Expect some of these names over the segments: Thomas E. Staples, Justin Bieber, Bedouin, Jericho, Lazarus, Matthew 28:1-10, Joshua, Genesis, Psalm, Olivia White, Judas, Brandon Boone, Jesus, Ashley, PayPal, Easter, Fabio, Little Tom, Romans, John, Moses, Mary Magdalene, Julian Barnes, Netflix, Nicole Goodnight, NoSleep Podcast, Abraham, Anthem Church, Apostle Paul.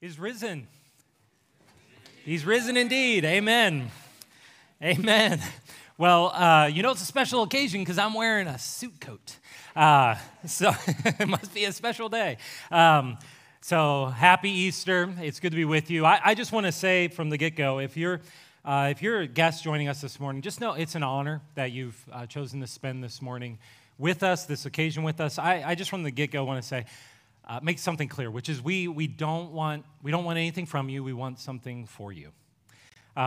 is risen. He's risen indeed. Amen. Amen. Well, it's a special occasion because I'm wearing a suit coat. So it must be a special day. So happy Easter. It's good to be with you. I just want to say from the get-go, if you're a guest joining us this morning, just know it's an honor that you've chosen to spend this morning with us, this occasion with us. I just from the get-go want to say, make something clear, which is we don't want anything from you. We want something for you.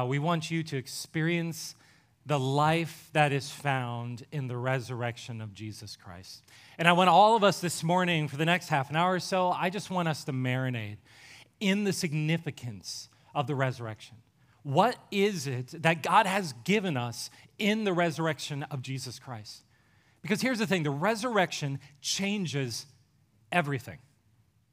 We want you to experience the life that is found in the resurrection of Jesus Christ. And I want all of us this morning, for the next half an hour or so, I just want us to marinate in the significance of the resurrection. What is it that God has given us in the resurrection of Jesus Christ? Because here's the thing, the resurrection changes everything.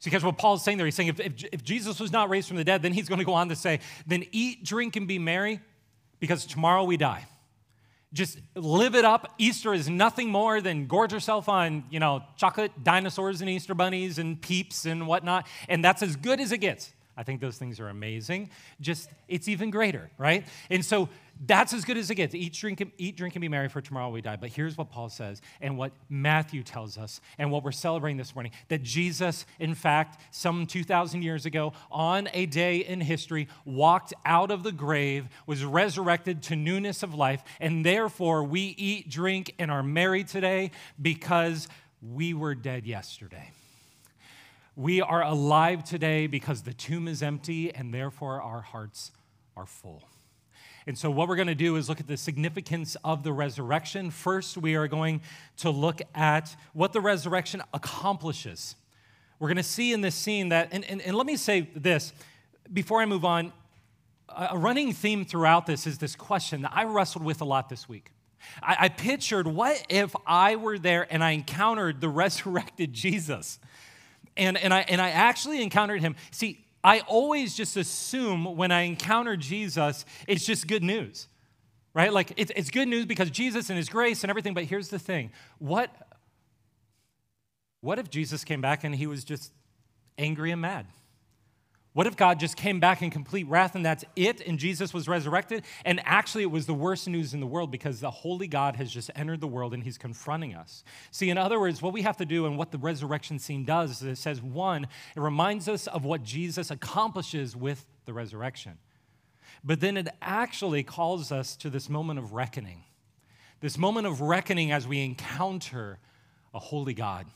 So because what Paul's saying there, he's saying if Jesus was not raised from the dead, then he's going to go on to say, then eat, drink, and be merry, because tomorrow we die. Just live it up. Easter is nothing more than gorge yourself on, chocolate dinosaurs and Easter bunnies and Peeps and whatnot, and that's as good as it gets. I think those things are amazing. Just it's even greater, right? And so that's as good as it gets. Eat, drink, and be merry, for tomorrow we die. But here's what Paul says and what Matthew tells us and what we're celebrating this morning, that Jesus, in fact, some 2,000 years ago, on a day in history, walked out of the grave, was resurrected to newness of life, and therefore we eat, drink, and are merry today because we were dead yesterday. We are alive today because the tomb is empty, and therefore our hearts are full. And so what we're going to do is look at the significance of the resurrection. First, we are going to look at what the resurrection accomplishes. We're going to see in this scene that, and let me say this, before I move on, a running theme throughout this is this question that I wrestled with a lot this week. I pictured, what if I were there and I encountered the resurrected Jesus? And I actually encountered him. See, I always just assume when I encounter Jesus, it's just good news, right? Like, it's good news because Jesus and his grace and everything, but here's the thing. What if Jesus came back and he was just angry and mad? What if God just came back in complete wrath and that's it, and Jesus was resurrected? And actually, it was the worst news in the world because the holy God has just entered the world and he's confronting us. See, in other words, what we have to do and what the resurrection scene does is it says, one, it reminds us of what Jesus accomplishes with the resurrection. But then it actually calls us to this moment of reckoning. This moment of reckoning as we encounter a holy God.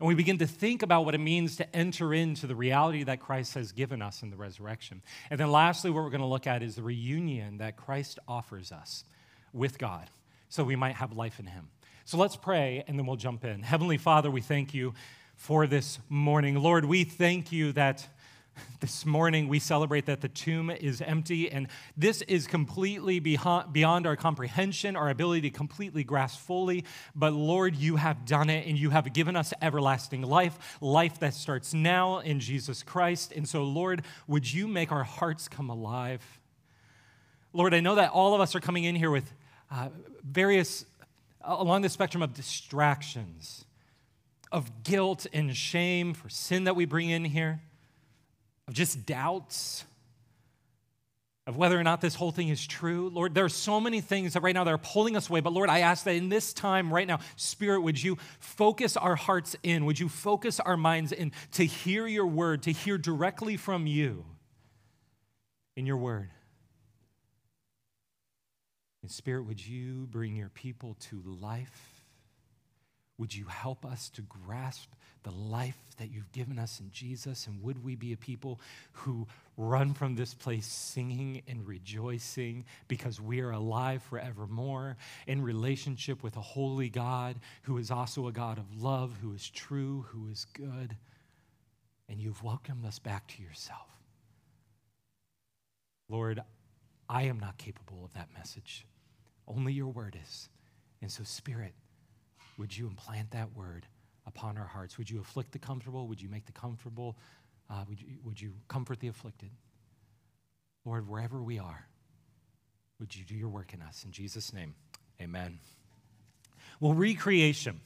And we begin to think about what it means to enter into the reality that Christ has given us in the resurrection. And then lastly, what we're going to look at is the reunion that Christ offers us with God, so we might have life in him. So let's pray, and then we'll jump in. Heavenly Father, we thank you for this morning. Lord, we thank you that this morning we celebrate that the tomb is empty, and this is completely beyond our comprehension, our ability to completely grasp fully, but Lord, you have done it, and you have given us everlasting life, life that starts now in Jesus Christ. And so Lord, would you make our hearts come alive? Lord, I know that all of us are coming in here with various, along the spectrum of distractions, of guilt and shame for sin that we bring in here, of just doubts of whether or not this whole thing is true. Lord, there are so many things that right now that are pulling us away, but Lord, I ask that in this time right now, Spirit, would you focus our hearts in? Would you focus our minds in to hear your word, to hear directly from you in your word? And Spirit, would you bring your people to life? Would you help us to grasp the life that you've given us in Jesus? And would we be a people who run from this place singing and rejoicing because we are alive forevermore in relationship with a holy God who is also a God of love, who is true, who is good, and you've welcomed us back to yourself. Lord, I am not capable of that message. Only your word is. And so, Spirit, would you implant that word upon our hearts? Would you afflict the comfortable? Would you make the comfortable? Would you comfort the afflicted? Lord, wherever we are, would you do your work in us? In Jesus' name, amen. Well, recreation.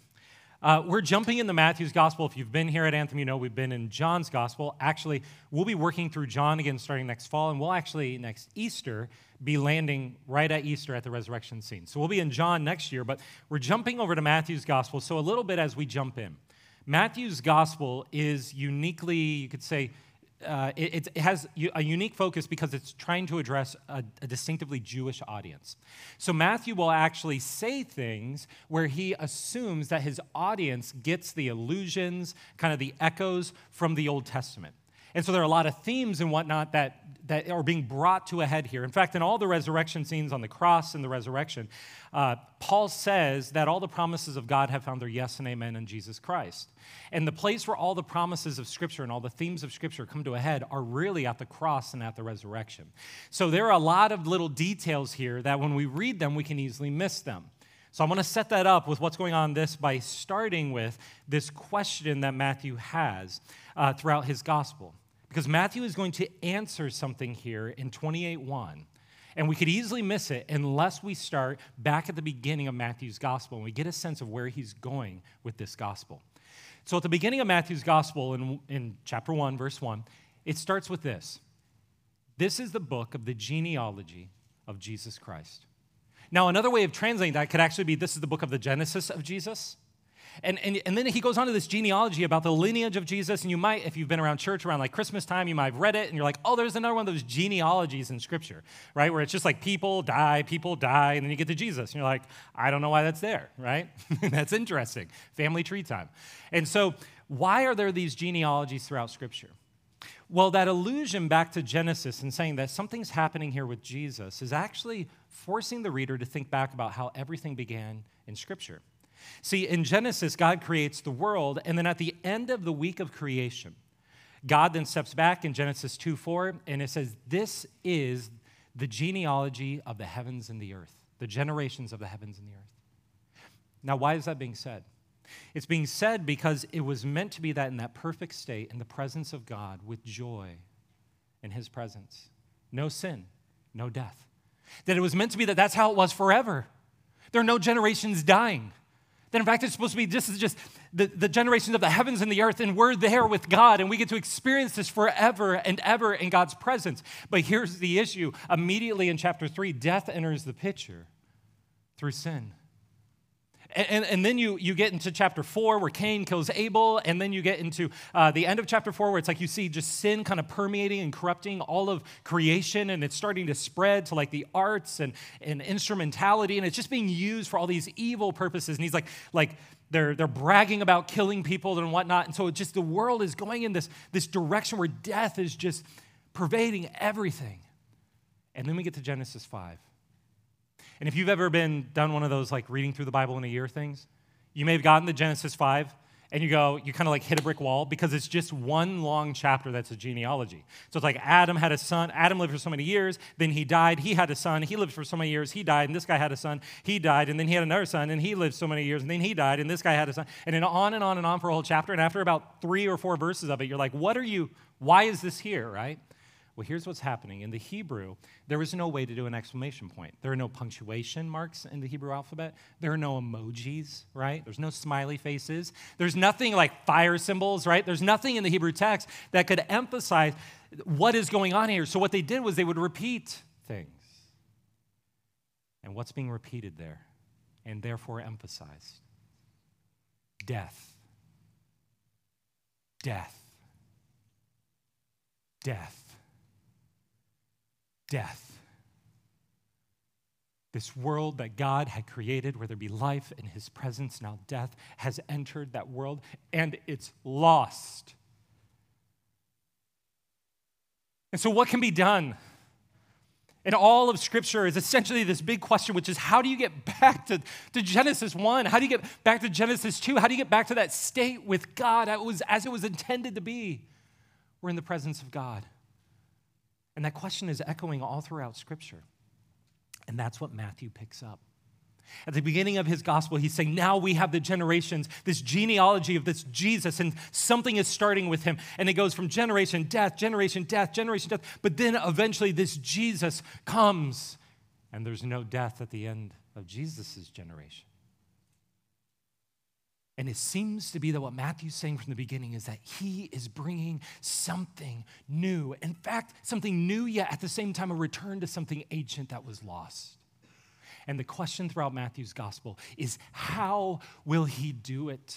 We're jumping into Matthew's gospel. If you've been here at Anthem, you know we've been in John's gospel. Actually, we'll be working through John again starting next fall, and we'll actually, next Easter, be landing right at Easter at the resurrection scene. So we'll be in John next year, but we're jumping over to Matthew's gospel. So a little bit as we jump in. Matthew's gospel is uniquely, you could say, it has a unique focus because it's trying to address a distinctively Jewish audience. So Matthew will actually say things where he assumes that his audience gets the allusions, kind of the echoes from the Old Testament. And so there are a lot of themes and whatnot that are being brought to a head here. In fact, in all the resurrection scenes on the cross and the resurrection, Paul says that all the promises of God have found their yes and amen in Jesus Christ. And the place where all the promises of Scripture and all the themes of Scripture come to a head are really at the cross and at the resurrection. So there are a lot of little details here that when we read them, we can easily miss them. So I'm going to set that up with what's going on in this by starting with this question that Matthew has throughout his gospel. Because Matthew is going to answer something here in 28:1, and we could easily miss it unless we start back at the beginning of Matthew's gospel and we get a sense of where he's going with this gospel. So at the beginning of Matthew's gospel in chapter 1, verse 1, it starts with this. This is the book of the genealogy of Jesus Christ. Now, another way of translating that could actually be this is the book of the Genesis of Jesus. And then he goes on to this genealogy about the lineage of Jesus, and you might, if you've been around church around like Christmas time, you might have read it, and you're like, oh, there's another one of those genealogies in Scripture, right, where it's just like people die, and then you get to Jesus, and you're like, I don't know why that's there, right? That's interesting. Family tree time. And so why are there these genealogies throughout Scripture? Well, that allusion back to Genesis and saying that something's happening here with Jesus is actually forcing the reader to think back about how everything began in Scripture. See, in Genesis, God creates the world, and then at the end of the week of creation, God then steps back in Genesis 2:4, and it says, this is the genealogy of the heavens and the earth, the generations of the heavens and the earth. Now, why is that being said? It's being said because it was meant to be that in that perfect state, in the presence of God, with joy in his presence. No sin, no death. That it was meant to be that that's how it was forever. There are no generations dying. That in fact, it's supposed to be, this is just the generations of the heavens and the earth, and we're there with God, and we get to experience this forever and ever in God's presence. But here's the issue. Immediately in chapter 3, death enters the picture through sin. And then you get into chapter 4 where Cain kills Abel, and then you get into the end of chapter 4 where it's like you see just sin kind of permeating and corrupting all of creation, and it's starting to spread to like the arts and instrumentality, and it's just being used for all these evil purposes. And he's like they're bragging about killing people and whatnot, and so it's just the world is going in this direction where death is just pervading everything. And then we get to Genesis 5. And if you've ever done one of those like reading through the Bible in a year things, you may have gotten to Genesis 5 and you go, you kind of like hit a brick wall because it's just one long chapter that's a genealogy. So it's like Adam had a son, Adam lived for so many years, then he died, he had a son, he lived for so many years, he died, and this guy had a son, he died, and then he had another son, and he lived so many years, and then he died, and this guy had a son, and then on and on and on for a whole chapter. And after about 3 or 4 verses of it, you're like, why is this here, right? Well, here's what's happening. In the Hebrew, there is no way to do an exclamation point. There are no punctuation marks in the Hebrew alphabet. There are no emojis, right? There's no smiley faces. There's nothing like fire symbols, right? There's nothing in the Hebrew text that could emphasize what is going on here. So what they did was they would repeat things. And what's being repeated there and therefore emphasized? Death. Death. Death. Death. This world that God had created where there be life in his presence, now death has entered that world and it's lost. And so what can be done? And all of Scripture is essentially this big question, which is how do you get back to Genesis 1? How do you get back to Genesis 2? How do you get back to that state with God as it was intended to be? We're in the presence of God. And that question is echoing all throughout Scripture. And that's what Matthew picks up. At the beginning of his gospel, he's saying, now we have the generations, this genealogy of this Jesus, and something is starting with him. And it goes from generation, death, generation, death, generation, death. But then eventually this Jesus comes, and there's no death at the end of Jesus' generation. And it seems to be that what Matthew's saying from the beginning is that he is bringing something new. In fact, something new, yet at the same time, a return to something ancient that was lost. And the question throughout Matthew's gospel is, how will he do it?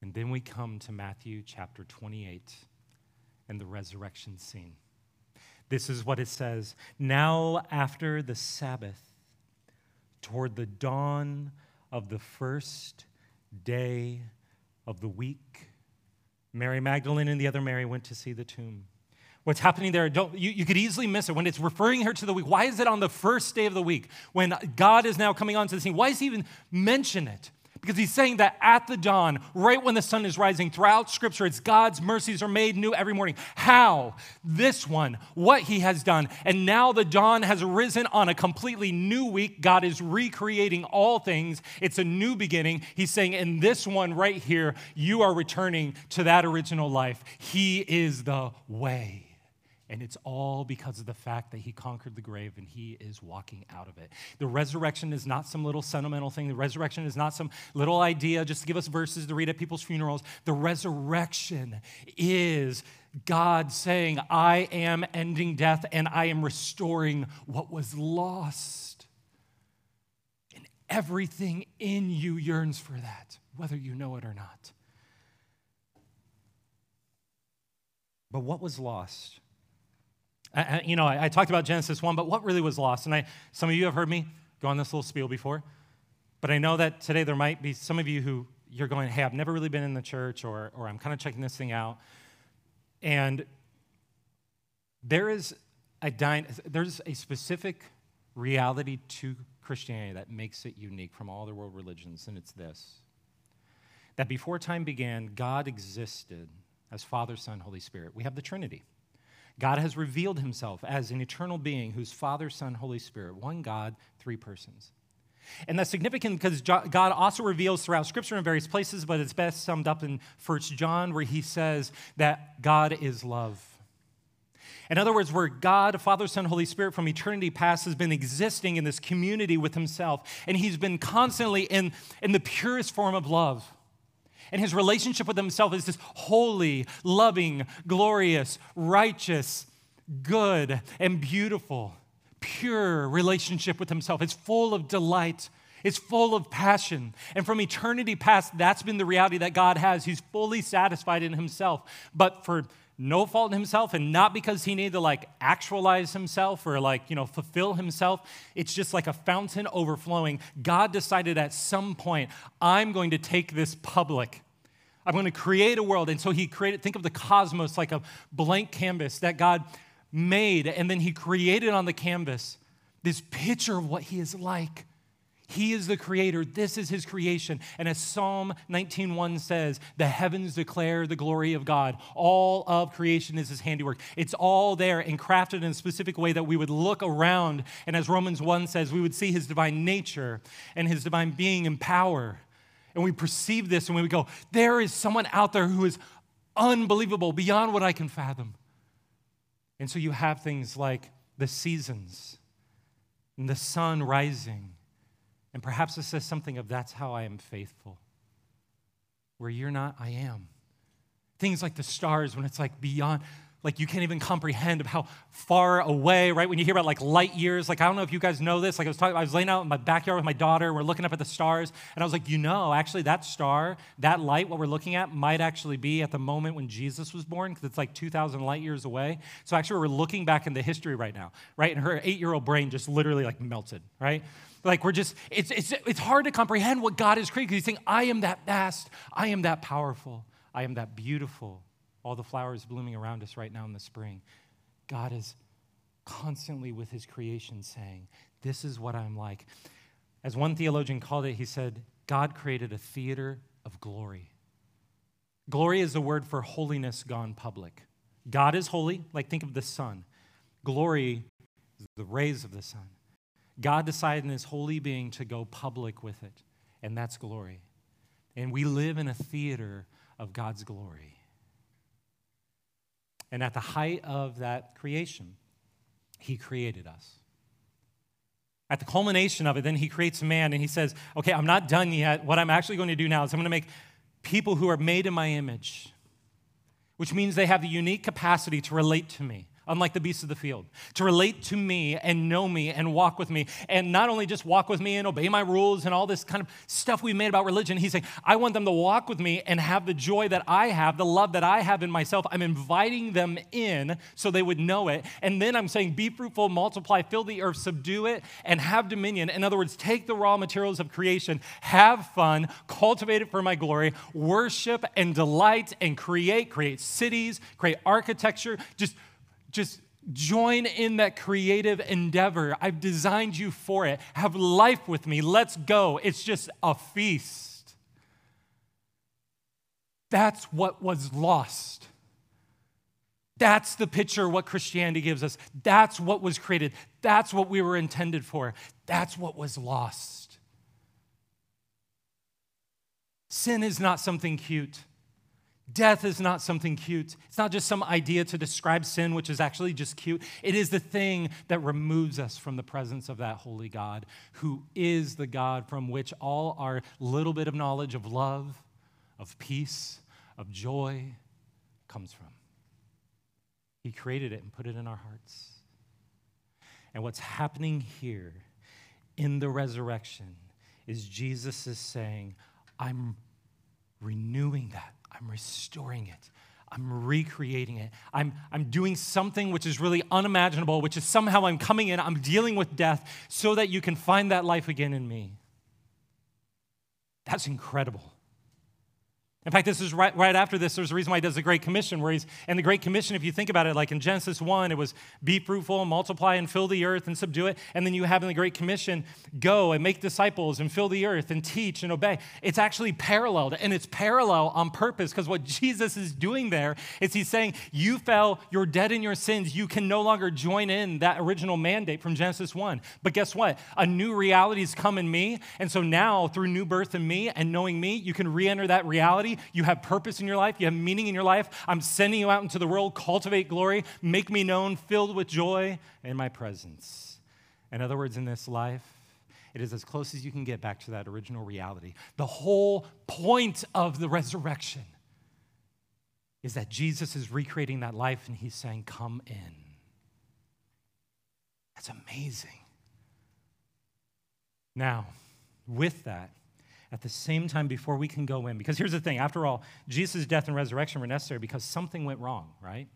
And then we come to Matthew chapter 28 and the resurrection scene. This is what it says. Now after the Sabbath, toward the dawn of the first day of the week, Mary Magdalene and the other Mary went to see the tomb. What's happening there, you could easily miss it. When it's referring here to the week, why is it on the first day of the week? When God is now coming onto the scene, why does he even mention it? Because he's saying that at the dawn, right when the sun is rising, throughout Scripture, it's God's mercies are made new every morning. How? This one, what he has done. And now the dawn has risen on a completely new week. God is recreating all things. It's a new beginning. He's saying, in this one right here, you are returning to that original life. He is the way. And it's all because of the fact that he conquered the grave and he is walking out of it. The resurrection is not some little sentimental thing. The resurrection is not some little idea just to give us verses to read at people's funerals. The resurrection is God saying, I am ending death and I am restoring what was lost. And everything in you yearns for that, whether you know it or not. But what was lost? I talked about Genesis 1, but what really was lost? And some of you have heard me go on this little spiel before, but I know that today there might be some of you who you're going, hey, I've never really been in the church, or I'm kind of checking this thing out. And there's a specific reality to Christianity that makes it unique from all the world religions, and it's this: that before time began, God existed as Father, Son, Holy Spirit. We have the Trinity. God has revealed himself as an eternal being who's Father, Son, Holy Spirit, one God, three persons. And that's significant because God also reveals throughout Scripture in various places, but it's best summed up in 1 John where he says that God is love. In other words, where God, Father, Son, Holy Spirit from eternity past has been existing in this community with himself, and he's been constantly in the purest form of love. And his relationship with himself is this holy, loving, glorious, righteous, good, and beautiful, pure relationship with himself. It's full of delight. It's full of passion. And from eternity past, that's been the reality that God has. He's fully satisfied in himself. But for no fault in himself, and not because he needed to actualize himself or fulfill himself. It's just like a fountain overflowing. God decided at some point, I'm going to take this public. I'm going to create a world. And so he created, think of the cosmos like a blank canvas that God made. And then he created on the canvas this picture of what he is like. He is the creator. This is his creation. And as Psalm 19:1 says, the heavens declare the glory of God. All of creation is his handiwork. It's all there and crafted in a specific way that we would look around. And as Romans 1 says, we would see his divine nature and his divine being and power. And we perceive this and we would go, there is someone out there who is unbelievable beyond what I can fathom. And so you have things like the seasons and the sun rising. And perhaps it says something of that's how I am faithful. Where you're not, I am. Things like the stars when it's beyond, you can't even comprehend of how far away, right? When you hear about light years, I don't know if you guys know this. I was laying out in my backyard with my daughter. We're looking up at the stars. And I was actually that star, that light, what we're looking at might actually be at the moment when Jesus was born because it's 2,000 light years away. So actually we're looking back into history right now, right? And her 8-year-old brain just literally melted, right? It's hard to comprehend what God has created because he's saying, I am that vast, I am that powerful, I am that beautiful. All the flowers blooming around us right now in the spring. God is constantly with his creation saying, this is what I'm like. As one theologian called it, he said, God created a theater of glory. Glory is the word for holiness gone public. God is holy, like think of the sun. Glory is the rays of the sun. God decided in his holy being to go public with it, and that's glory. And we live in a theater of God's glory. And at the height of that creation, he created us. At the culmination of it, then he creates man, and he says, okay, I'm not done yet. What I'm actually going to do now is I'm going to make people who are made in my image, which means they have the unique capacity to relate to me, unlike the beasts of the field, to relate to me and know me and walk with me, and not only just walk with me and obey my rules and all this kind of stuff we made about religion. He's saying, I want them to walk with me and have the joy that I have, the love that I have in myself. I'm inviting them in so they would know it. And then I'm saying, be fruitful, multiply, fill the earth, subdue it, and have dominion. In other words, take the raw materials of creation, have fun, cultivate it for my glory, worship and delight and create cities, create architecture, just join in that creative endeavor. I've designed you for it. Have life with me. Let's go. It's just a feast. That's what was lost. That's the picture what Christianity gives us. That's what was created. That's what we were intended for. That's what was lost. Sin is not something cute. Death is not something cute. It's not just some idea to describe sin, which is actually just cute. It is the thing that removes us from the presence of that holy God, who is the God from which all our little bit of knowledge of love, of peace, of joy comes from. He created it and put it in our hearts. And what's happening here in the resurrection is Jesus is saying, I'm renewing that. I'm restoring it. I'm recreating it. I'm doing something which is really unimaginable, which is somehow I'm coming in, I'm dealing with death so that you can find that life again in me. That's incredible. In fact, this is right after this, there's a reason why he does the Great Commission, where he's, and the Great Commission, if you think about it, like in Genesis 1, it was be fruitful and multiply and fill the earth and subdue it. And then you have in the Great Commission, go and make disciples and fill the earth and teach and obey. It's actually paralleled, and it's parallel on purpose, because what Jesus is doing there is he's saying, you fell, you're dead in your sins. You can no longer join in that original mandate from Genesis 1. But guess what? A new reality has come in me. And so now through new birth in me and knowing me, you can re-enter that reality. You have purpose in your life. You have meaning in your life. I'm sending you out into the world. Cultivate glory. Make me known, filled with joy in my presence. In other words, in this life, it is as close as you can get back to that original reality. The whole point of the resurrection is that Jesus is recreating that life, and he's saying, come in. That's amazing. Now, with that, at the same time, before we can go in, because here's the thing, after all, Jesus' death and resurrection were necessary because something went wrong, right?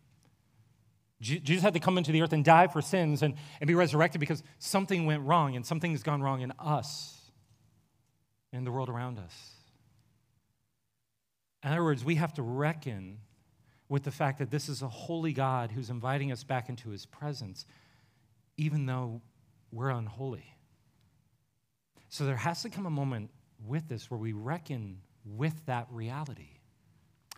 Jesus had to come into the earth and die for sins and be resurrected because something went wrong, and something's gone wrong in us and the world around us. In other words, we have to reckon with the fact that this is a holy God who's inviting us back into his presence, even though we're unholy. So there has to come a moment with this where we reckon with that reality.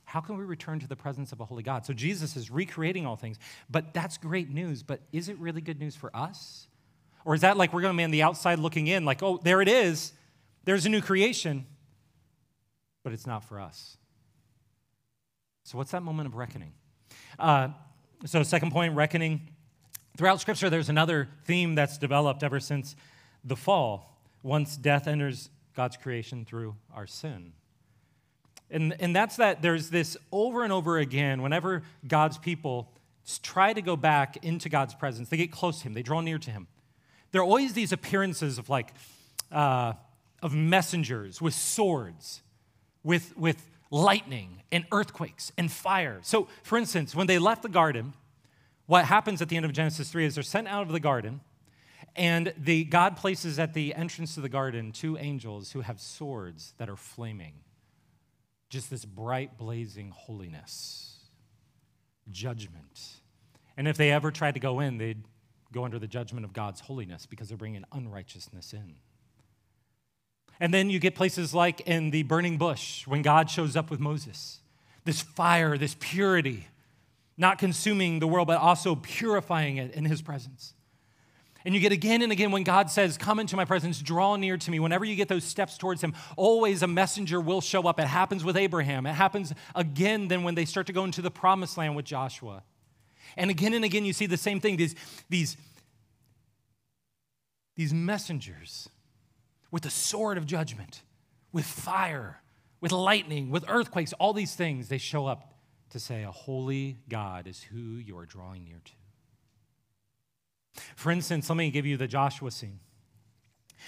How can we return to the presence of a holy God? So Jesus is recreating all things, but that's great news, but is it really good news for us? Or is that like we're going to be on the outside looking in, like, oh, there it is, there's a new creation, but it's not for us. So what's that moment of reckoning? So second point, reckoning. Throughout Scripture, there's another theme that's developed ever since the fall. Once death enters God's creation through our sin. And that's that there's this over and over again, whenever God's people try to go back into God's presence, they get close to him, they draw near to him. There are always these appearances of like, of messengers with swords, with lightning and earthquakes and fire. So for instance, when they left the garden, what happens at the end of Genesis 3 is they're sent out of the garden. And God places at the entrance to the garden two angels who have swords that are flaming. Just this bright, blazing holiness, judgment. And if they ever tried to go in, they'd go under the judgment of God's holiness because they're bringing unrighteousness in. And then you get places like in the burning bush when God shows up with Moses. This fire, this purity, not consuming the world, but also purifying it in his presence. And you get again and again when God says, come into my presence, draw near to me. Whenever you get those steps towards him, always a messenger will show up. It happens with Abraham. It happens again then when they start to go into the promised land with Joshua. And again, you see the same thing. These messengers with the sword of judgment, with fire, with lightning, with earthquakes, all these things, they show up to say a holy God is who you are drawing near to. For instance, let me give you the Joshua scene.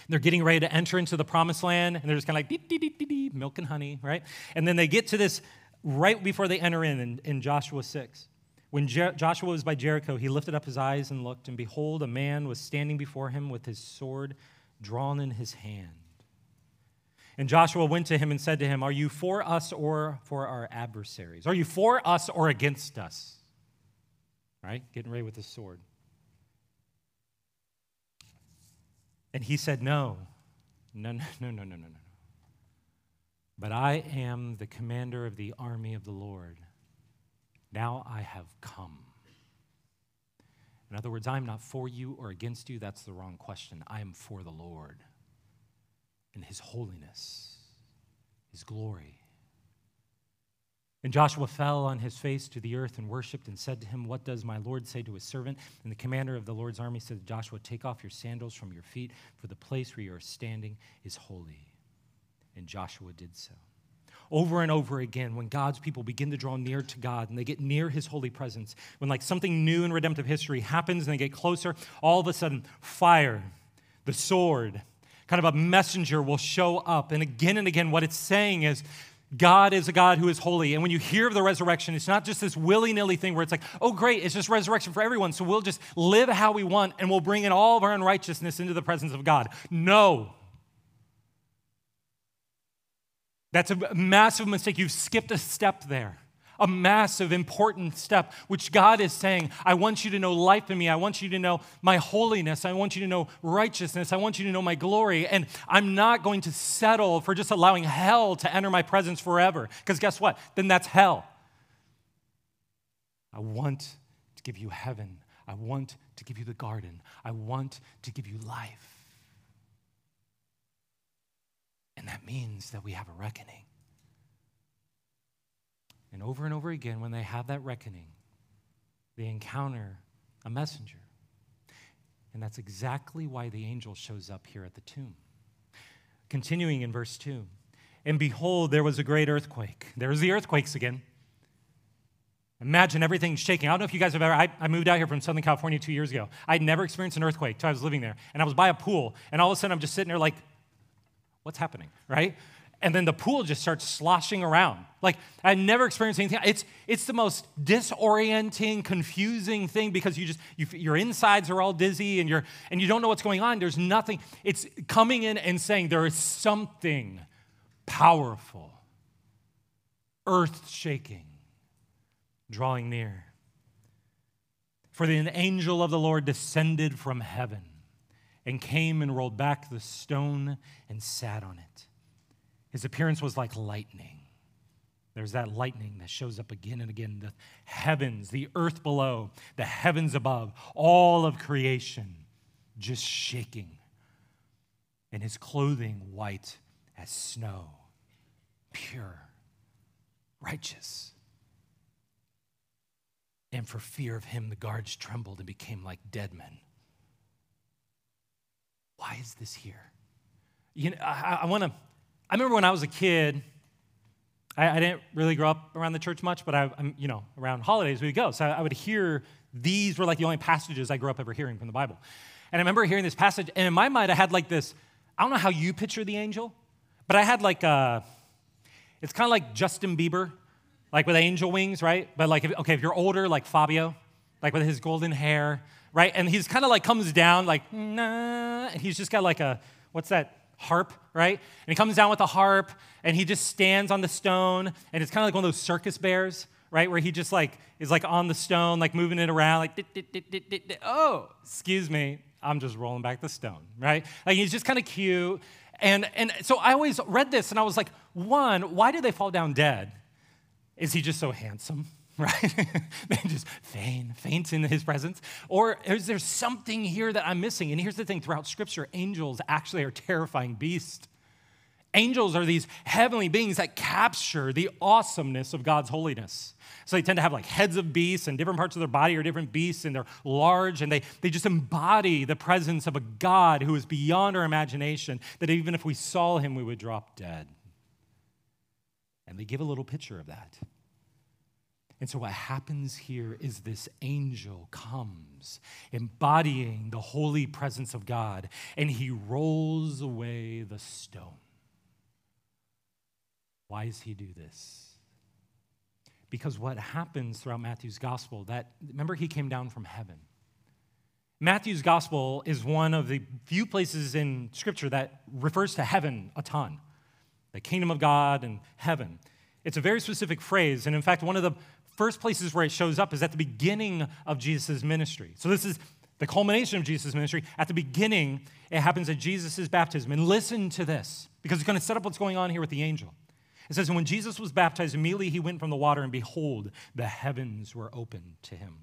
They're getting ready to enter into the promised land, and they're just kind of like, deep, deep, deep, deep, deep, milk and honey, right? And then they get to this right before they enter in Joshua 6. When Joshua was by Jericho, he lifted up his eyes and looked, and behold, a man was standing before him with his sword drawn in his hand. And Joshua went to him and said to him, are you for us or for our adversaries? Are you for us or against us? Right? Getting ready with his sword. And he said, no, but I am the commander of the army of the Lord. Now I have come. In other words, I'm not for you or against you. That's the wrong question. I am for the Lord and his holiness, his glory. And Joshua fell on his face to the earth and worshipped and said to him, what does my Lord say to his servant? And the commander of the Lord's army said to Joshua, take off your sandals from your feet, for the place where you are standing is holy. And Joshua did so. Over and over again, when God's people begin to draw near to God and they get near his holy presence, when like something new in redemptive history happens and they get closer, all of a sudden, fire, the sword, kind of a messenger will show up. And again, what it's saying is, God is a God who is holy. And when you hear of the resurrection, it's not just this willy-nilly thing where it's like, oh, great, it's just resurrection for everyone, so we'll just live how we want and we'll bring in all of our unrighteousness into the presence of God. No. That's a massive mistake. You've skipped a step there, a massive, important step, which God is saying, I want you to know life in me. I want you to know my holiness. I want you to know righteousness. I want you to know my glory. And I'm not going to settle for just allowing hell to enter my presence forever. Because guess what? Then that's hell. I want to give you heaven. I want to give you the garden. I want to give you life. And that means that we have a reckoning. And over again, when they have that reckoning, they encounter a messenger. And that's exactly why the angel shows up here at the tomb. Continuing in verse 2, and behold, there was a great earthquake. There's the earthquakes again. Imagine everything shaking. I don't know if you guys have ever, I moved out here from Southern California 2 years ago. I'd never experienced an earthquake till I was living there. And I was by a pool, and all of a sudden I'm just sitting there like, what's happening, right? And then the pool just starts sloshing around. Like, I never experienced anything. It's the most disorienting, confusing thing because your insides are all dizzy and you don't know what's going on. There's nothing. It's coming in and saying there is something powerful, earth-shaking, drawing near. For the angel of the Lord descended from heaven and came and rolled back the stone and sat on it. His appearance was like lightning. There's that lightning that shows up again and again. The heavens, the earth below, the heavens above, all of creation just shaking. And his clothing white as snow, pure, righteous. And for fear of him, the guards trembled and became like dead men. Why is this here? You know, I remember when I was a kid, I didn't really grow up around the church much, but around holidays we would go. So I would hear, these were like the only passages I grew up ever hearing from the Bible. And I remember hearing this passage, and in my mind I had like this, I don't know how you picture the angel, but I had like it's kind of like Justin Bieber, like with angel wings, right? But like, if you're older, like Fabio, like with his golden hair, right? And he's kind of like comes down like, nah, and he's just got like a, what's that? Harp, right? And he comes down with a harp, and he just stands on the stone, and it's kind of like one of those circus bears, right, where he just like is like on the stone, like moving it around, like, oh, excuse me, I'm just rolling back the stone, right? Like he's just kind of cute, and so I always read this, and I was like, one, why do they fall down dead? Is he just so handsome, right? Man just faints in his presence. Or is there something here that I'm missing? And here's the thing, throughout Scripture, angels actually are terrifying beasts. Angels are these heavenly beings that capture the awesomeness of God's holiness. So they tend to have like heads of beasts, and different parts of their body are different beasts, and they're large, and they just embody the presence of a God who is beyond our imagination, that even if we saw him, we would drop dead. And they give a little picture of that. And so what happens here is this angel comes embodying the holy presence of God, and he rolls away the stone. Why does he do this? Because what happens throughout Matthew's gospel, that, remember, he came down from heaven. Matthew's gospel is one of the few places in Scripture that refers to heaven a ton, the kingdom of God and heaven. It's a very specific phrase, and in fact, one of the first places where it shows up is at the beginning of Jesus' ministry. So this is the culmination of Jesus' ministry. At the beginning, it happens at Jesus' baptism. And listen to this, because it's going to set up what's going on here with the angel. It says, and when Jesus was baptized, immediately he went from the water, and behold, the heavens were opened to him.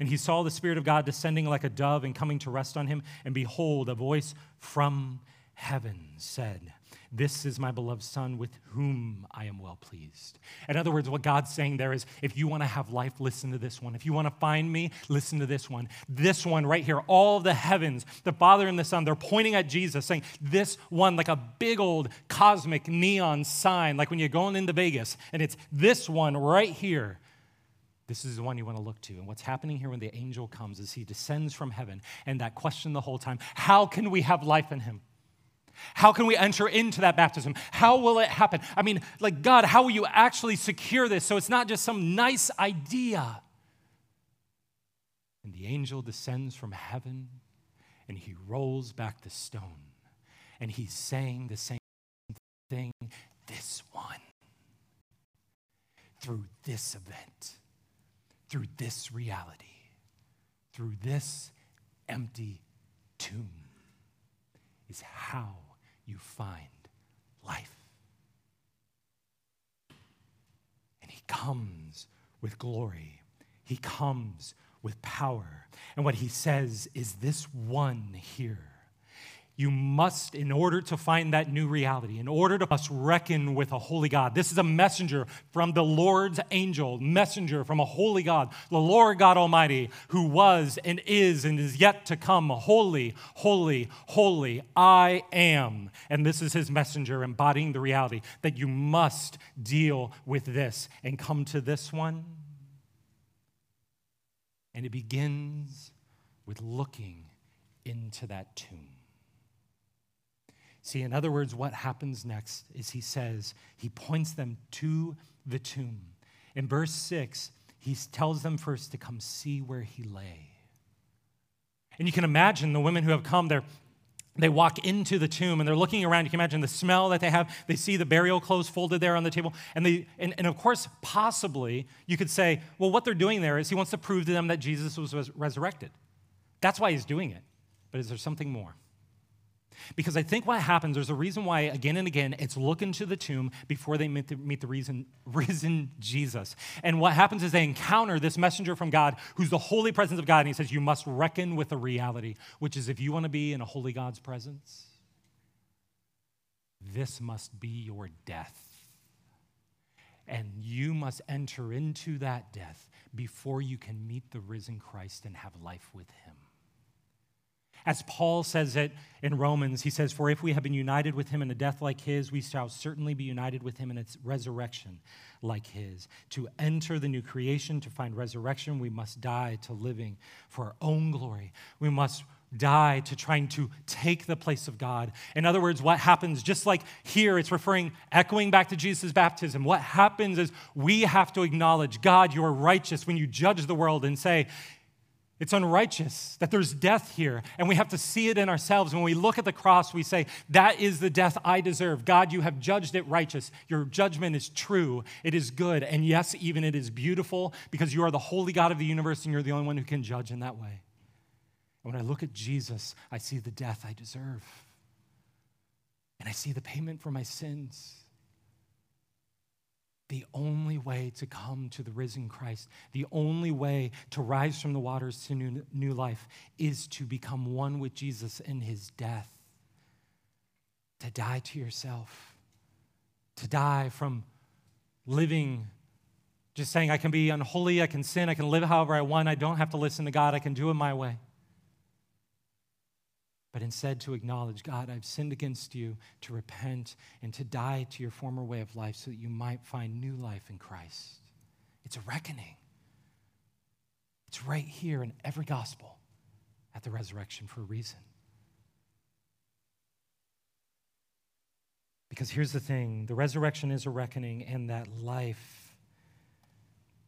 And he saw the Spirit of God descending like a dove and coming to rest on him. And behold, a voice from heaven said, "This is my beloved Son, with whom I am well pleased." In other words, what God's saying there is, if you want to have life, listen to this one. If you want to find me, listen to this one. This one right here, all of the heavens, the Father and the Son, they're pointing at Jesus, saying, this one, like a big old cosmic neon sign, like when you're going into Vegas, and it's this one right here. This is the one you want to look to. And what's happening here when the angel comes is he descends from heaven, and that question the whole time, how can we have life in him? How can we enter into that baptism? How will it happen? I mean, like, God, how will you actually secure this so it's not just some nice idea? And the angel descends from heaven, and he rolls back the stone, and he's saying the same thing, this one, through this event, through this reality, through this empty tomb, is how you find life. And he comes with glory. He comes with power. And what he says is this one here. You must, in order to find that new reality, in order to must reckon with a holy God. This is a messenger from the Lord's angel, messenger from a holy God, the Lord God Almighty, who was and is yet to come. Holy, holy, holy, I am. And this is his messenger embodying the reality that you must deal with this and come to this one. And it begins with looking into that tomb. See, in other words, what happens next is he says, he points them to the tomb. In verse 6, he tells them first to come see where he lay. And you can imagine the women who have come there, they walk into the tomb and they're looking around. You can imagine the smell that they have. They see the burial clothes folded there on the table. And of course, possibly, you could say, well, what they're doing there is he wants to prove to them that Jesus was resurrected. That's why he's doing it. But is there something more? Because I think what happens, there's a reason why again and again it's look into the tomb before they meet the risen Jesus. And what happens is they encounter this messenger from God who's the holy presence of God, and he says you must reckon with the reality, which is if you want to be in a holy God's presence, this must be your death. And you must enter into that death before you can meet the risen Christ and have life with him. As Paul says it in Romans, he says, for if we have been united with him in a death like his, we shall certainly be united with him in a resurrection like his. To enter the new creation, to find resurrection, we must die to living for our own glory. We must die to trying to take the place of God. In other words, what happens, just like here, it's referring, echoing back to Jesus' baptism. What happens is we have to acknowledge, God, you are righteous when you judge the world and say, it's unrighteous that there's death here, and we have to see it in ourselves. When we look at the cross, we say, that is the death I deserve. God, you have judged it righteous. Your judgment is true. It is good, and yes, even it is beautiful, because you are the holy God of the universe, and you're the only one who can judge in that way. And when I look at Jesus, I see the death I deserve, and I see the payment for my sins. The only way to come to the risen Christ, the only way to rise from the waters to new life is to become one with Jesus in his death, to die to yourself, to die from living, just saying I can be unholy, I can sin, I can live however I want, I don't have to listen to God, I can do it my way. But instead to acknowledge, God, I've sinned against you, to repent and to die to your former way of life so that you might find new life in Christ. It's a reckoning. It's right here in every gospel at the resurrection for a reason. Because here's the thing, the resurrection is a reckoning, and that life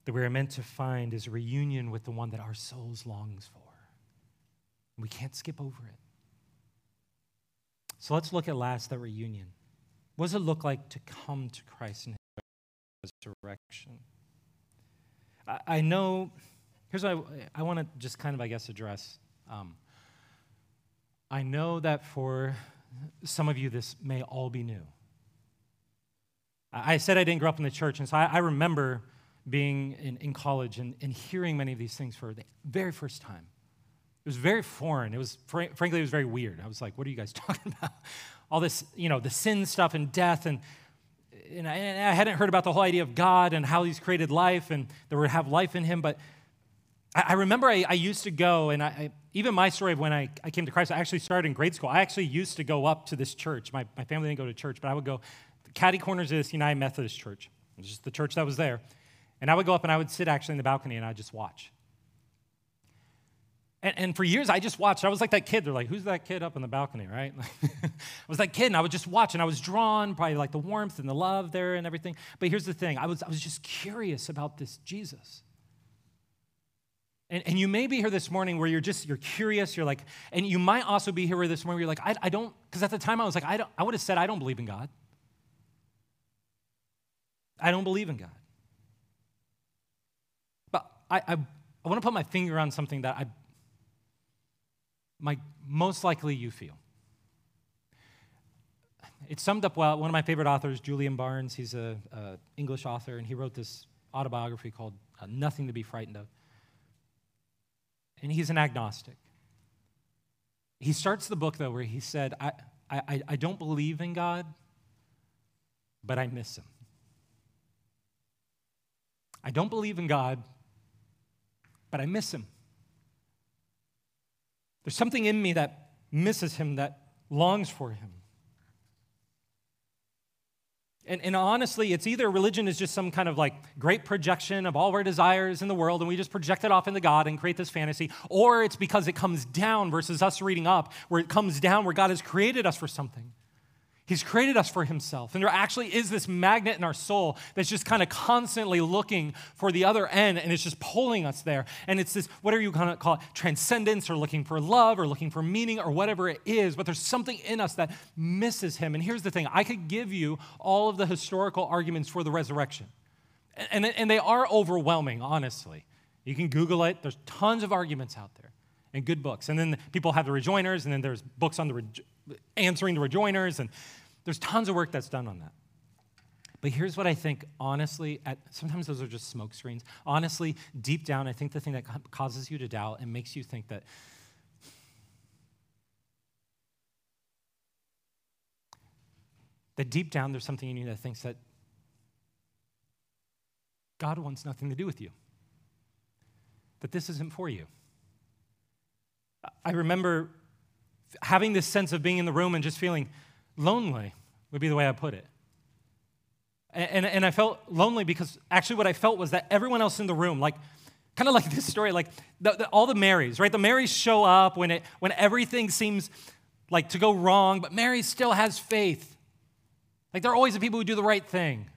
that we are meant to find is a reunion with the one that our souls longs for. We can't skip over it. So let's look at last, that reunion. What does it look like to come to Christ in his resurrection? I know, here's what I want to just kind of, I guess, address. I know that for some of you, this may all be new. I said I didn't grow up in the church, and so I remember being in college and hearing many of these things for the very first time. It was very foreign. It was, frankly, it was very weird. I was like, what are you guys talking about? All this, you know, the sin stuff and death, and I hadn't heard about the whole idea of God and how he's created life and that we have life in him. But I remember I used to go, and I even my story of when I came to Christ, I actually started in grade school. I actually used to go up to this church. My family didn't go to church, but I would go catty corners of this United Methodist Church. It was just the church that was there. And I would go up, and I would sit actually in the balcony, and I'd just watch. And for years, I just watched. I was like that kid. They're like, who's that kid up in the balcony, right? I was that kid, and I would just watch, and I was drawn by like the warmth and the love there and everything. But here's the thing. I was just curious about this Jesus. And you may be here this morning where you're curious. You're like, and you might also be here this morning where you're like, I don't, because at the time I was like, I would have said, I don't believe in God. I don't believe in God. But I want to put my finger on something that most likely you feel. It's summed up well. One of my favorite authors, Julian Barnes, he's an English author, and he wrote this autobiography called Nothing to Be Frightened of. And he's an agnostic. He starts the book, though, where he said, I don't believe in God, but I miss him. I don't believe in God, but I miss him. There's something in me that misses him, that longs for him. And honestly, it's either religion is just some kind of like great projection of all our desires in the world, and we just project it off into God and create this fantasy, or it's because it comes down versus us reading up, where it comes down where God has created us for something. He's created us for himself. And there actually is this magnet in our soul that's just kind of constantly looking for the other end, and it's just pulling us there. And it's this, whatever you kind of call it, transcendence or looking for love or looking for meaning or whatever it is, but there's something in us that misses him. And here's the thing. I could give you all of the historical arguments for the resurrection. And they are overwhelming, honestly. You can Google it. There's tons of arguments out there and good books. And then people have the rejoiners, and then there's books on the answering the rejoiners, and there's tons of work that's done on that. But here's what I think, honestly, sometimes those are just smoke screens. Honestly, deep down, I think the thing that causes you to doubt and makes you think that deep down there's something in you that thinks that God wants nothing to do with you, that this isn't for you. I remember having this sense of being in the room and just feeling lonely would be the way I put it. And I felt lonely because actually what I felt was that everyone else in the room, like kind of like this story, like all the Marys, right? The Marys show up when everything seems like to go wrong, but Mary still has faith. Like they're always the people who do the right thing.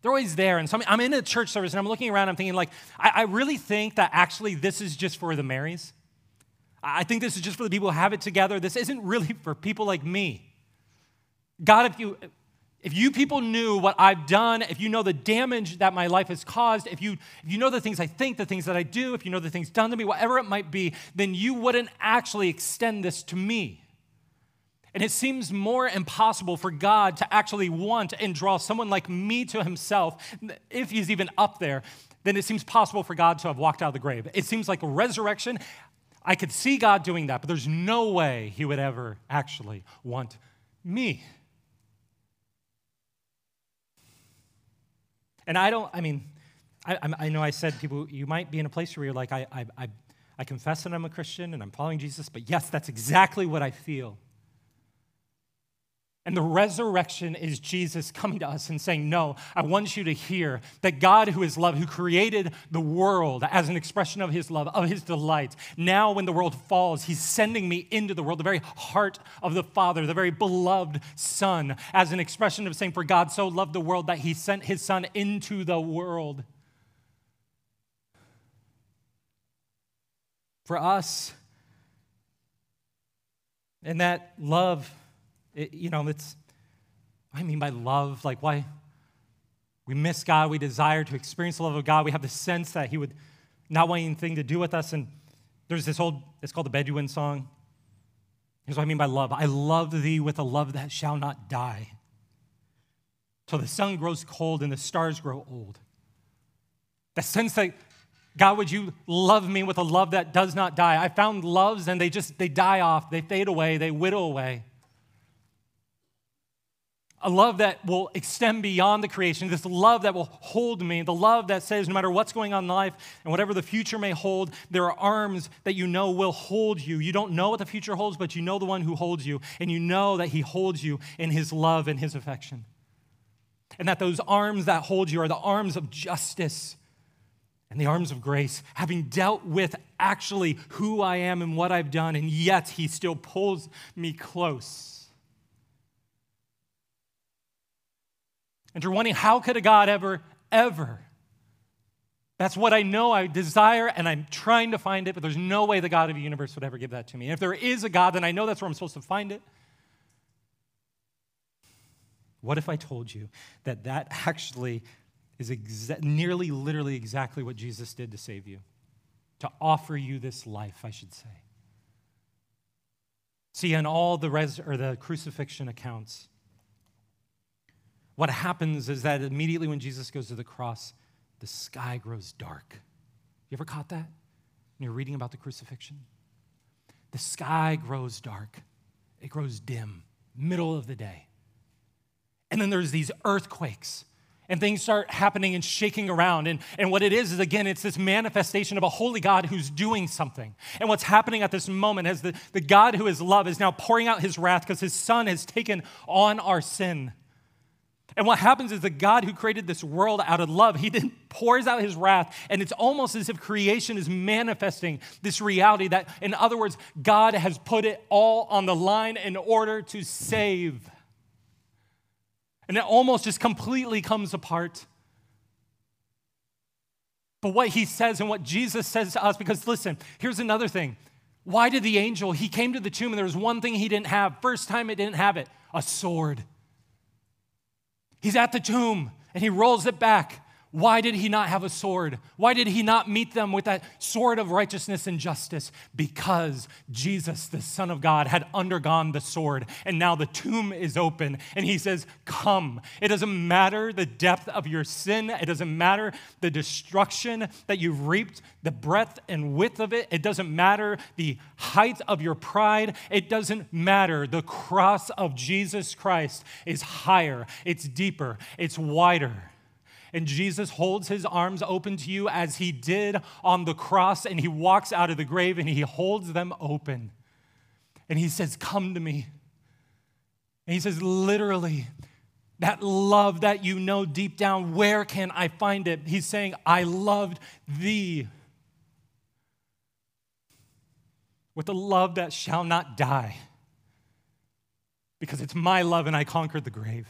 They're always there. And so I'm in a church service and I'm looking around, I'm thinking like, I really think that actually this is just for the Marys. I think this is just for the people who have it together. This isn't really for people like me. God, if you people knew what I've done, if you know the damage that my life has caused, if you know the things I think, the things that I do, if you know the things done to me, whatever it might be, then you wouldn't actually extend this to me. And it seems more impossible for God to actually want and draw someone like me to himself, if he's even up there, than it seems possible for God to have walked out of the grave. It seems like resurrection, I could see God doing that, but there's no way he would ever actually want me. And I know I said, people, you might be in a place where you're like, I confess that I'm a Christian and I'm following Jesus, but yes, that's exactly what I feel. And the resurrection is Jesus coming to us and saying, no, I want you to hear that God who is love, who created the world as an expression of his love, of his delight, now when the world falls, he's sending me into the world, the very heart of the Father, the very beloved Son, as an expression of saying, for God so loved the world that he sent his Son into the world. For us, and that love, it's what I mean by love. Like, why we miss God, we desire to experience the love of God. We have the sense that he would not want anything to do with us. And there's it's called the Bedouin song. Here's what I mean by love. I love thee with a love that shall not die, till the sun grows cold and the stars grow old. That sense that, God, would you love me with a love that does not die? I found loves and they die off, they fade away, they whittle away. A love that will extend beyond the creation, this love that will hold me, the love that says no matter what's going on in life and whatever the future may hold, there are arms that you know will hold you. You don't know what the future holds, but you know the one who holds you, and you know that he holds you in his love and his affection. And that those arms that hold you are the arms of justice and the arms of grace, having dealt with actually who I am and what I've done, and yet he still pulls me close. And you're wondering, how could a God ever? That's what I know I desire, and I'm trying to find it, but there's no way the God of the universe would ever give that to me. And if there is a God, then I know that's where I'm supposed to find it. What if I told you that actually is nearly literally exactly what Jesus did to save you, to offer you this life, I should say. See, in all the crucifixion accounts, what happens is that immediately when Jesus goes to the cross, the sky grows dark. You ever caught that when you're reading about the crucifixion? The sky grows dark. It grows dim, middle of the day. And then there's these earthquakes, and things start happening and shaking around. And what it is again, it's this manifestation of a holy God who's doing something. And what's happening at this moment is the God who is love is now pouring out his wrath because his Son has taken on our sin. And what happens is the God who created this world out of love, he then pours out his wrath, and it's almost as if creation is manifesting this reality that, in other words, God has put it all on the line in order to save. And it almost just completely comes apart. But what he says and what Jesus says to us, because listen, here's another thing. Why did the angel, he came to the tomb and there was one thing he didn't have. First time it didn't have it, a sword. He's at the tomb, and he rolls it back. Why did he not have a sword? Why did he not meet them with that sword of righteousness and justice? Because Jesus, the Son of God, had undergone the sword, and now the tomb is open, and he says, come. It doesn't matter the depth of your sin. It doesn't matter the destruction that you've reaped, the breadth and width of it. It doesn't matter the height of your pride. It doesn't matter. The cross of Jesus Christ is higher. It's deeper. It's wider. And Jesus holds his arms open to you as he did on the cross, and he walks out of the grave and he holds them open. And he says, come to me. And he says, literally, that love that you know deep down, where can I find it? He's saying, I loved thee with a love that shall not die, because it's my love and I conquered the grave.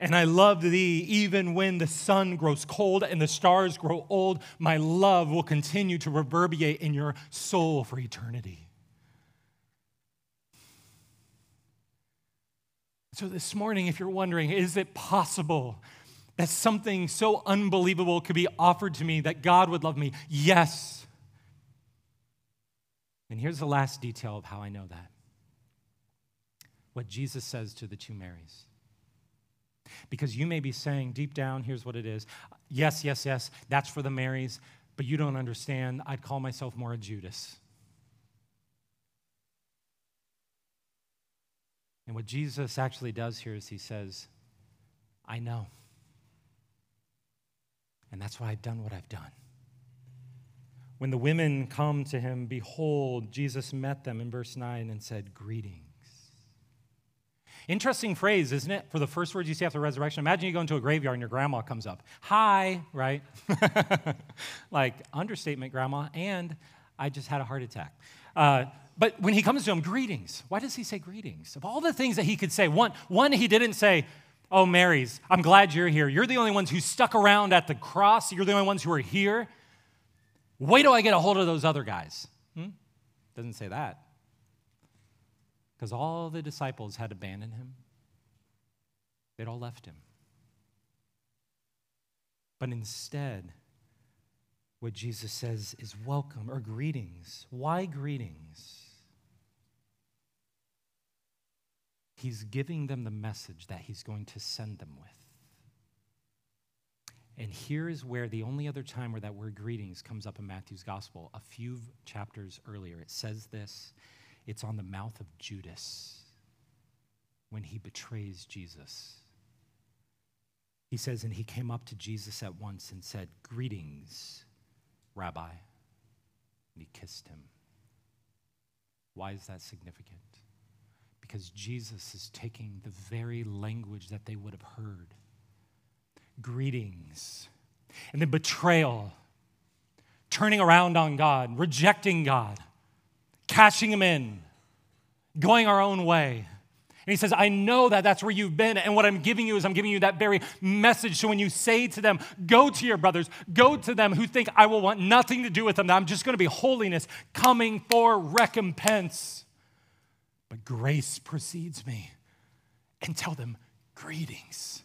And I love thee even when the sun grows cold and the stars grow old. My love will continue to reverberate in your soul for eternity. So this morning, if you're wondering, is it possible that something so unbelievable could be offered to me that God would love me? Yes. And here's the last detail of how I know that. what Jesus says to the two Marys. Because you may be saying deep down, here's what it is. Yes, yes, yes, that's for the Marys, but you don't understand. I'd call myself more a Judas. And what Jesus actually does here is he says, I know. And that's why I've done what I've done. When the women come to him, behold, Jesus met them in verse 9 and said, greetings. Interesting phrase, isn't it? For the first words you see after resurrection. Imagine you go into a graveyard and your grandma comes up. Hi, right? Like, understatement, grandma, and I just had a heart attack. But when he comes to him, greetings. Why does he say greetings? Of all the things that he could say, one he didn't say, oh, Marys, I'm glad you're here. You're the only ones who stuck around at the cross. You're the only ones who are here. Wait till I get a hold of those other guys. Doesn't say that. Because all the disciples had abandoned him. They'd all left him. But instead, what Jesus says is welcome or greetings. Why greetings? He's giving them the message that he's going to send them with. And here is where the only other time where that word greetings comes up in Matthew's gospel, a few chapters earlier. It says this. It's on the mouth of Judas when he betrays Jesus. He says, and he came up to Jesus at once and said, greetings, Rabbi. And he kissed him. Why is that significant? Because Jesus is taking the very language that they would have heard. Greetings. And then betrayal. Turning around on God. Rejecting God. Cashing him in, going our own way. And he says, I know that that's where you've been, and what I'm giving you is I'm giving you that very message. So when you say to them, go to your brothers, go to them who think I will want nothing to do with them, that I'm just going to be holiness coming for recompense. But grace precedes me, and tell them greetings.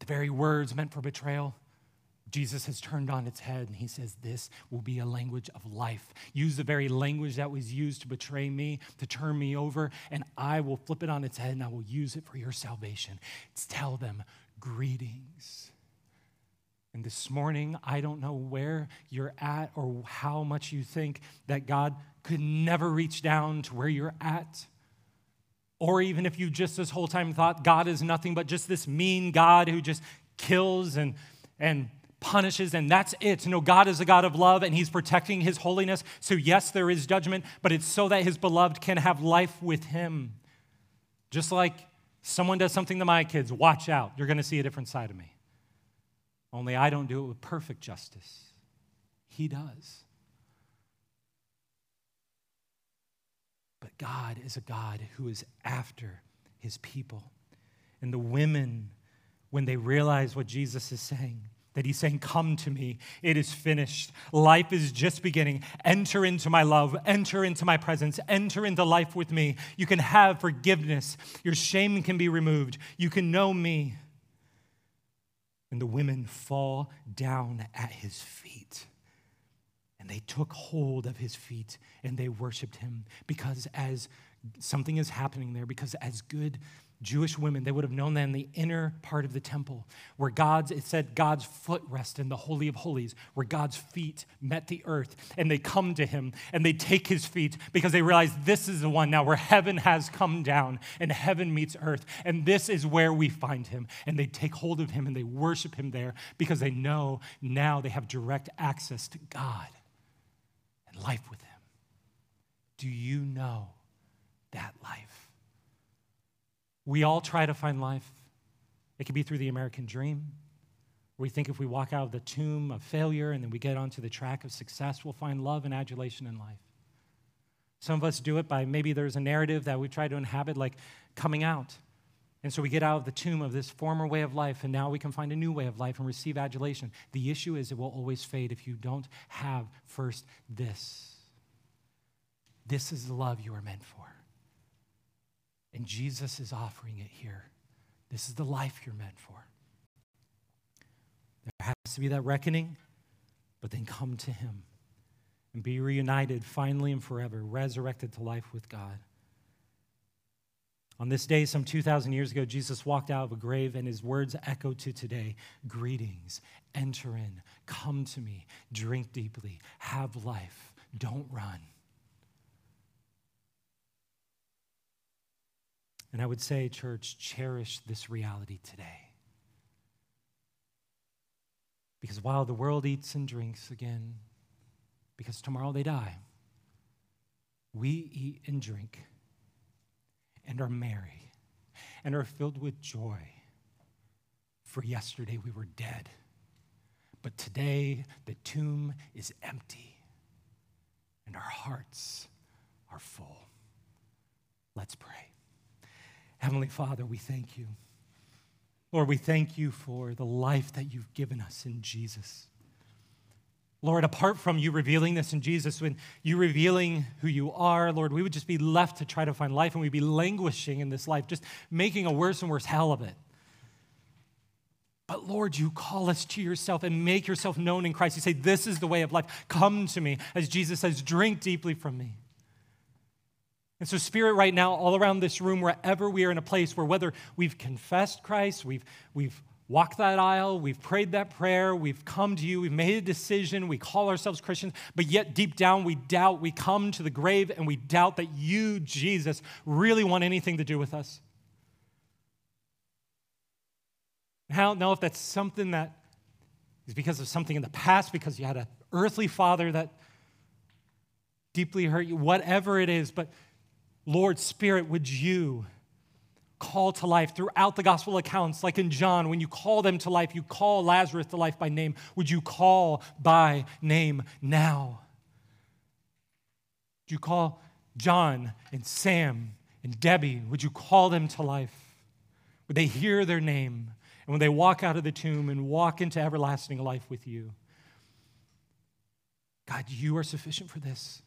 The very words meant for betrayal, Jesus has turned on its head, and he says, this will be a language of life. Use the very language that was used to betray me, to turn me over, and I will flip it on its head, and I will use it for your salvation. Tell them greetings. And this morning, I don't know where you're at or how much you think that God could never reach down to where you're at. Or even if you just this whole time thought God is nothing but just this mean God who just kills and punishes, and that's it. No, God is a God of love, and he's protecting his holiness. So yes, there is judgment, but it's so that his beloved can have life with him. Just like someone does something to my kids, watch out. You're going to see a different side of me. Only I don't do it with perfect justice. He does. But God is a God who is after his people. And the women, when they realize what Jesus is saying, that he's saying, come to me, it is finished. Life is just beginning. Enter into my love. Enter into my presence. Enter into life with me. You can have forgiveness. Your shame can be removed. You can know me. And the women fall down at his feet. And they took hold of his feet and they worshiped him, because as something is happening there, because as good Jewish women, they would have known that in the inner part of the temple where it said God's foot rest in the Holy of Holies, where God's feet met the earth, and they come to him and they take his feet because they realize this is the one now where heaven has come down and heaven meets earth, and this is where we find him, and they take hold of him and they worship him there because they know now they have direct access to God and life with him. Do you know that life? We all try to find life. It could be through the American dream. We think if we walk out of the tomb of failure and then we get onto the track of success, we'll find love and adulation in life. Some of us do it by maybe there's a narrative that we try to inhabit, like coming out. And so we get out of the tomb of this former way of life, and now we can find a new way of life and receive adulation. The issue is it will always fade if you don't have first this. This is the love you are meant for. And Jesus is offering it here. This is the life you're meant for. There has to be that reckoning, but then come to him and be reunited finally and forever, resurrected to life with God. On this day, some 2,000 years ago, Jesus walked out of a grave, and his words echo to today. Greetings, enter in, come to me, drink deeply, have life, don't run. And I would say, church, cherish this reality today. Because while the world eats and drinks again, because tomorrow they die, we eat and drink and are merry and are filled with joy. For yesterday we were dead, but today the tomb is empty and our hearts are full. Let's pray. Heavenly Father, we thank you. Lord, we thank you for the life that you've given us in Jesus. Lord, apart from you revealing this in Jesus, when you revealing who you are, Lord, we would just be left to try to find life, and we'd be languishing in this life, just making a worse and worse hell of it. But Lord, you call us to yourself and make yourself known in Christ. You say, this is the way of life. Come to me. As Jesus says, drink deeply from me. And so, Spirit, right now, all around this room, wherever we are in a place where whether we've confessed Christ, we've walked that aisle, we've prayed that prayer, we've come to you, we've made a decision, we call ourselves Christians, but yet deep down we doubt, we come to the grave and we doubt that you, Jesus, really want anything to do with us. And I don't know if that's something that is because of something in the past, because you had an earthly father that deeply hurt you, whatever it is, but Lord, Spirit, would you call to life throughout the gospel accounts, like in John, when you call them to life, you call Lazarus to life by name. Would you call by name now? Would you call John and Sam and Debbie? Would you call them to life? Would they hear their name? And when they walk out of the tomb and walk into everlasting life with you, God, you are sufficient for this.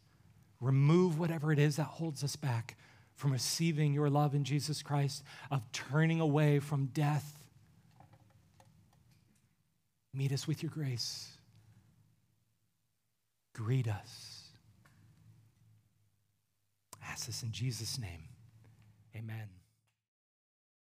Remove whatever it is that holds us back from receiving your love in Jesus Christ, of turning away from death. Meet us with your grace. Greet us. I ask this in Jesus' name. Amen.